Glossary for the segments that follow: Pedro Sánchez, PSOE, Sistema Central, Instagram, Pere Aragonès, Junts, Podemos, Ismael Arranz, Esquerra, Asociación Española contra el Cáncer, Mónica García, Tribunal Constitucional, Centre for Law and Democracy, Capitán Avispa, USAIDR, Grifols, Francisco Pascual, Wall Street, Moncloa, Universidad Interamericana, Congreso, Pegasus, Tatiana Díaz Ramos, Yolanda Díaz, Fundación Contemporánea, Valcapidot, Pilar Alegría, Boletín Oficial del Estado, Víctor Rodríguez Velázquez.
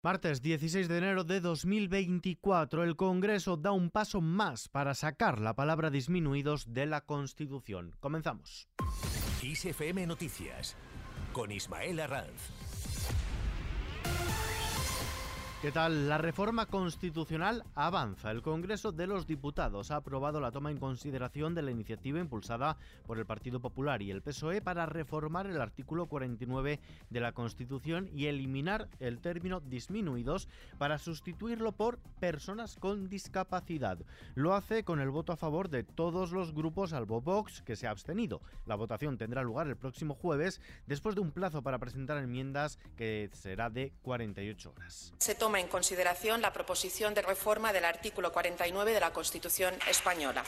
Martes 16 de enero de 2024, el Congreso da un paso más para sacar la palabra disminuidos de la Constitución. Comenzamos. ISFM Noticias, con Ismael Arranz. ¿Qué tal? La reforma constitucional avanza. El Congreso de los Diputados ha aprobado la toma en consideración de la iniciativa impulsada por el Partido Popular y el PSOE para reformar el artículo 49 de la Constitución y eliminar el término disminuidos para sustituirlo por personas con discapacidad. Lo hace con el voto a favor de todos los grupos, salvo Vox, que se ha abstenido. La votación tendrá lugar el próximo jueves, después de un plazo para presentar enmiendas que será de 48 horas. Toma en consideración la proposición de reforma del artículo 49 de la Constitución española.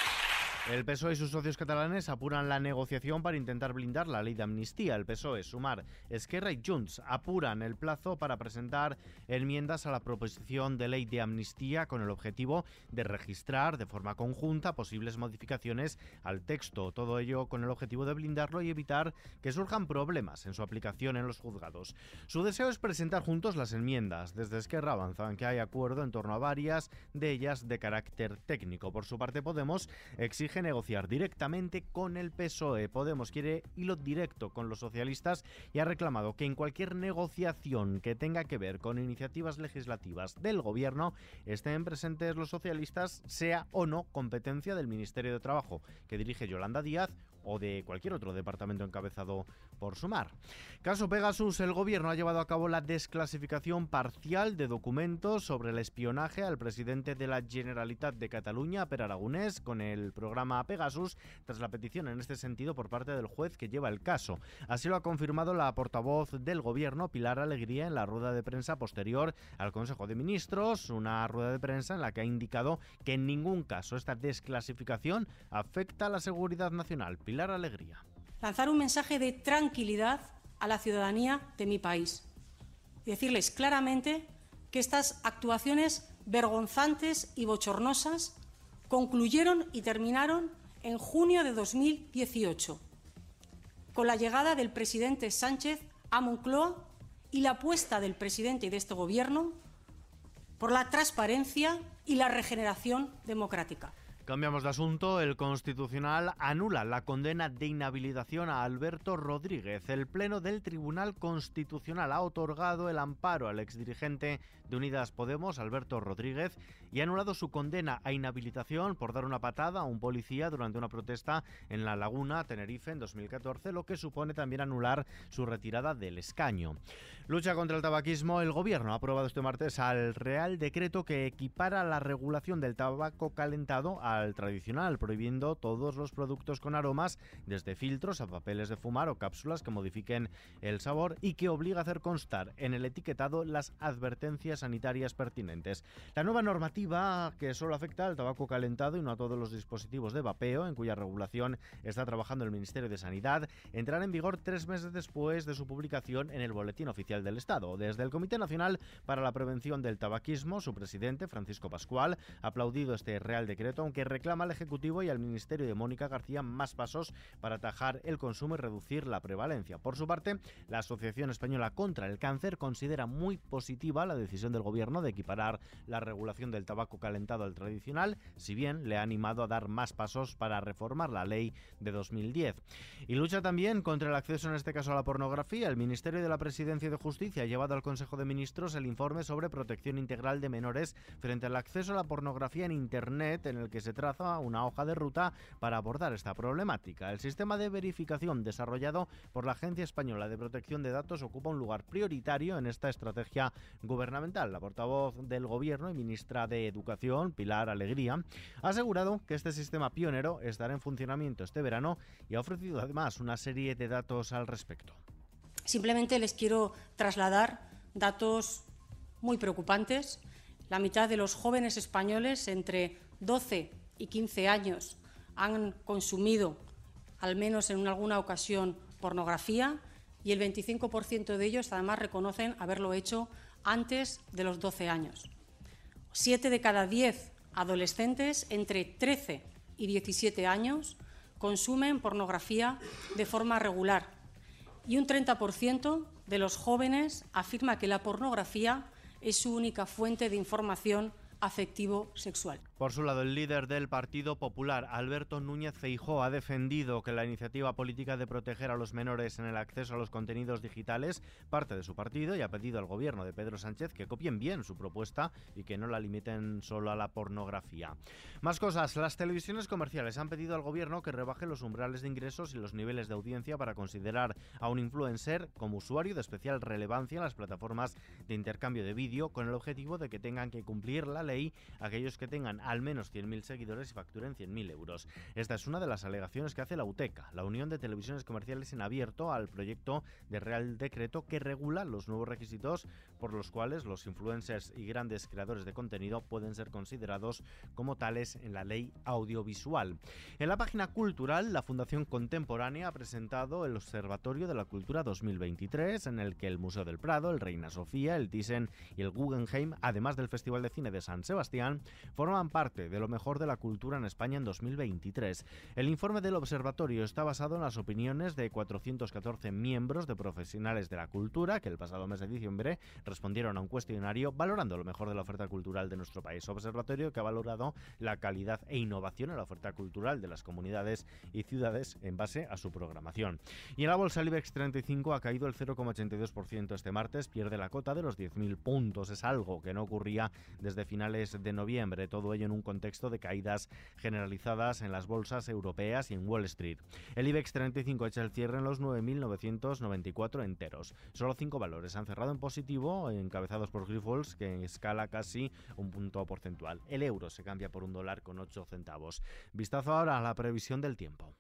El PSOE y sus socios catalanes apuran la negociación para intentar blindar la ley de amnistía. El PSOE, Sumar, Esquerra y Junts apuran el plazo para presentar enmiendas a la proposición de ley de amnistía con el objetivo de registrar de forma conjunta posibles modificaciones al texto. Todo ello con el objetivo de blindarlo y evitar que surjan problemas en su aplicación en los juzgados. Su deseo es presentar juntos las enmiendas. Desde Esquerra avanzan que hay acuerdo en torno a varias de ellas de carácter técnico. Por su parte, Podemos exige negociar directamente con el PSOE. Podemos quiere hilo directo con los socialistas y ha reclamado que en cualquier negociación que tenga que ver con iniciativas legislativas del Gobierno estén presentes los socialistas, sea o no competencia del Ministerio de Trabajo, que dirige Yolanda Díaz, o de cualquier otro departamento encabezado por Sumar. Caso Pegasus, el Gobierno ha llevado a cabo la desclasificación parcial de documentos sobre el espionaje al presidente de la Generalitat de Cataluña, Pere Aragonès, con el programa Pegasus, tras la petición en este sentido por parte del juez que lleva el caso. Así lo ha confirmado la portavoz del Gobierno, Pilar Alegría, en la rueda de prensa posterior al Consejo de Ministros, una rueda de prensa en la que ha indicado que en ningún caso esta desclasificación afecta a la seguridad nacional. Pilar Alegría. Lanzar un mensaje de tranquilidad a la ciudadanía de mi país y decirles claramente que estas actuaciones vergonzantes y bochornosas concluyeron y terminaron en junio de 2018, con la llegada del presidente Sánchez a Moncloa y la apuesta del presidente y de este Gobierno por la transparencia y la regeneración democrática. Cambiamos de asunto. El Constitucional anula la condena de inhabilitación a Alberto Rodríguez. El Pleno del Tribunal Constitucional ha otorgado el amparo al exdirigente de Unidas Podemos, Alberto Rodríguez, y ha anulado su condena a inhabilitación por dar una patada a un policía durante una protesta en La Laguna, Tenerife, en 2014, lo que supone también anular su retirada del escaño. Lucha contra el tabaquismo. El Gobierno ha aprobado este martes al Real Decreto que equipara la regulación del tabaco calentado a al tradicional, prohibiendo todos los productos con aromas, desde filtros a papeles de fumar o cápsulas que modifiquen el sabor, y que obliga a hacer constar en el etiquetado las advertencias sanitarias pertinentes. La nueva normativa, que solo afecta al tabaco calentado y no a todos los dispositivos de vapeo, en cuya regulación está trabajando el Ministerio de Sanidad, entrará en vigor 3 meses después de su publicación en el Boletín Oficial del Estado. Desde el Comité Nacional para la Prevención del Tabaquismo, su presidente, Francisco Pascual, ha aplaudido este Real Decreto, aunque reclama al Ejecutivo y al Ministerio de Mónica García más pasos para atajar el consumo y reducir la prevalencia. Por su parte, la Asociación Española contra el Cáncer considera muy positiva la decisión del Gobierno de equiparar la regulación del tabaco calentado al tradicional, si bien le ha animado a dar más pasos para reformar la ley de 2010. Y lucha también contra el acceso, en este caso a la pornografía. El Ministerio de la Presidencia y de Justicia ha llevado al Consejo de Ministros el informe sobre protección integral de menores frente al acceso a la pornografía en Internet, en el que se traza una hoja de ruta para abordar esta problemática. El sistema de verificación desarrollado por la Agencia Española de Protección de Datos ocupa un lugar prioritario en esta estrategia gubernamental. La portavoz del Gobierno y ministra de Educación, Pilar Alegría, ha asegurado que este sistema pionero estará en funcionamiento este verano y ha ofrecido además una serie de datos al respecto. Simplemente les quiero trasladar datos muy preocupantes. La mitad de los jóvenes españoles entre 12 y 15 años han consumido, al menos en alguna ocasión, pornografía, y el 25% de ellos además reconocen haberlo hecho antes de los 12 años. 7 de cada 10 adolescentes entre 13 y 17 años consumen pornografía de forma regular, y un 30% de los jóvenes afirma que la pornografía es su única fuente de información afectivo-sexual. Por su lado, el líder del Partido Popular, Alberto Núñez Feijóo, ha defendido que la iniciativa política de proteger a los menores en el acceso a los contenidos digitales parte de su partido y ha pedido al gobierno de Pedro Sánchez que copien bien su propuesta y que no la limiten solo a la pornografía. Más cosas, las televisiones comerciales han pedido al gobierno que rebaje los umbrales de ingresos y los niveles de audiencia para considerar a un influencer como usuario de especial relevancia en las plataformas de intercambio de vídeo, con el objetivo de que tengan que cumplir la ley aquellos que tengan al menos 100.000 seguidores y facturen 100.000 euros. Esta es una de las alegaciones que hace la UTECA, la Unión de Televisiones Comerciales, en abierto al proyecto de Real Decreto que regula los nuevos requisitos por los cuales los influencers y grandes creadores de contenido pueden ser considerados como tales en la ley audiovisual. En la página cultural, la Fundación Contemporánea ha presentado el Observatorio de la Cultura 2023, en el que el Museo del Prado, el Reina Sofía, el Thyssen y el Guggenheim, además del Festival de Cine de San Sebastián, forman parte de lo mejor de la cultura en España en 2023. El informe del observatorio está basado en las opiniones de 414 miembros de profesionales de la cultura que el pasado mes de diciembre respondieron a un cuestionario valorando lo mejor de la oferta cultural de nuestro país. Observatorio que ha valorado la calidad e innovación en la oferta cultural de las comunidades y ciudades en base a su programación. Y en la bolsa, el IBEX 35 ha caído el 0,82% este martes, pierde la cota de los 10.000 puntos. Es algo que no ocurría desde finales de noviembre, todo ello en un contexto de caídas generalizadas en las bolsas europeas y en Wall Street. El IBEX 35 echa el cierre en los 9.994 enteros. Solo 5 valores han cerrado en positivo, encabezados por Grifols, que escala casi un punto porcentual. El euro se cambia por $1,08. Vistazo ahora a la previsión del tiempo.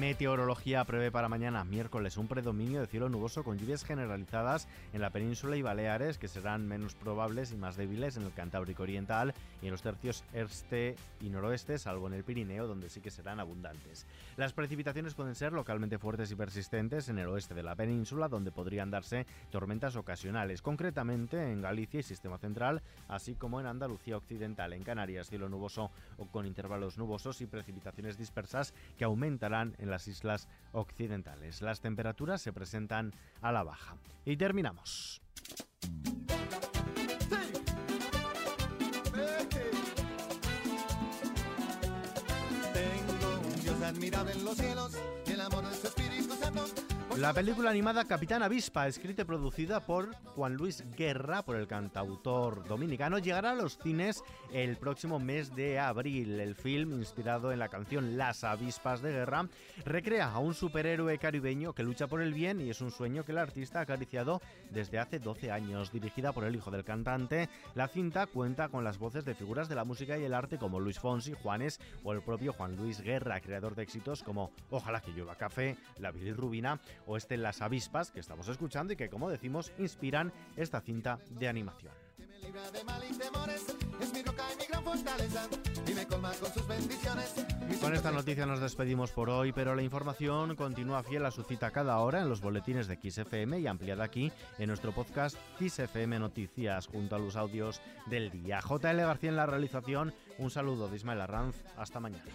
Meteorología prevé para mañana miércoles un predominio de cielo nuboso con lluvias generalizadas en la península y Baleares, que serán menos probables y más débiles en el Cantábrico Oriental y en los tercios este y noroeste, salvo en el Pirineo, donde sí que serán abundantes. Las precipitaciones pueden ser localmente fuertes y persistentes en el oeste de la península, donde podrían darse tormentas ocasionales, concretamente en Galicia y Sistema Central, así como en Andalucía Occidental. En Canarias, cielo nuboso o con intervalos nubosos y precipitaciones dispersas que aumentarán en las islas occidentales. Las temperaturas se presentan a la baja. Y terminamos. Tengo un Dios admirable en los cielos y el amor de su Espíritu Santo. La película animada Capitán Avispa, escrita y producida por Juan Luis Guerra, por el cantautor dominicano, llegará a los cines el próximo mes de abril. El film, inspirado en la canción Las Avispas de Guerra, recrea a un superhéroe caribeño que lucha por el bien y es un sueño que el artista ha acariciado desde hace 12 años. Dirigida por el hijo del cantante, la cinta cuenta con las voces de figuras de la música y el arte como Luis Fonsi, Juanes o el propio Juan Luis Guerra, creador de éxitos como Ojalá que llueva café, La bilirrubina o Las Avispas, que estamos escuchando y que, como decimos, inspiran esta cinta de animación. Con esta noticia nos despedimos por hoy, pero la información continúa fiel a su cita cada hora en los boletines de Kiss FM y ampliada aquí en nuestro podcast Kiss FM Noticias, junto a los audios del día. JL García en la realización, un saludo de Ismael Arranz, hasta mañana.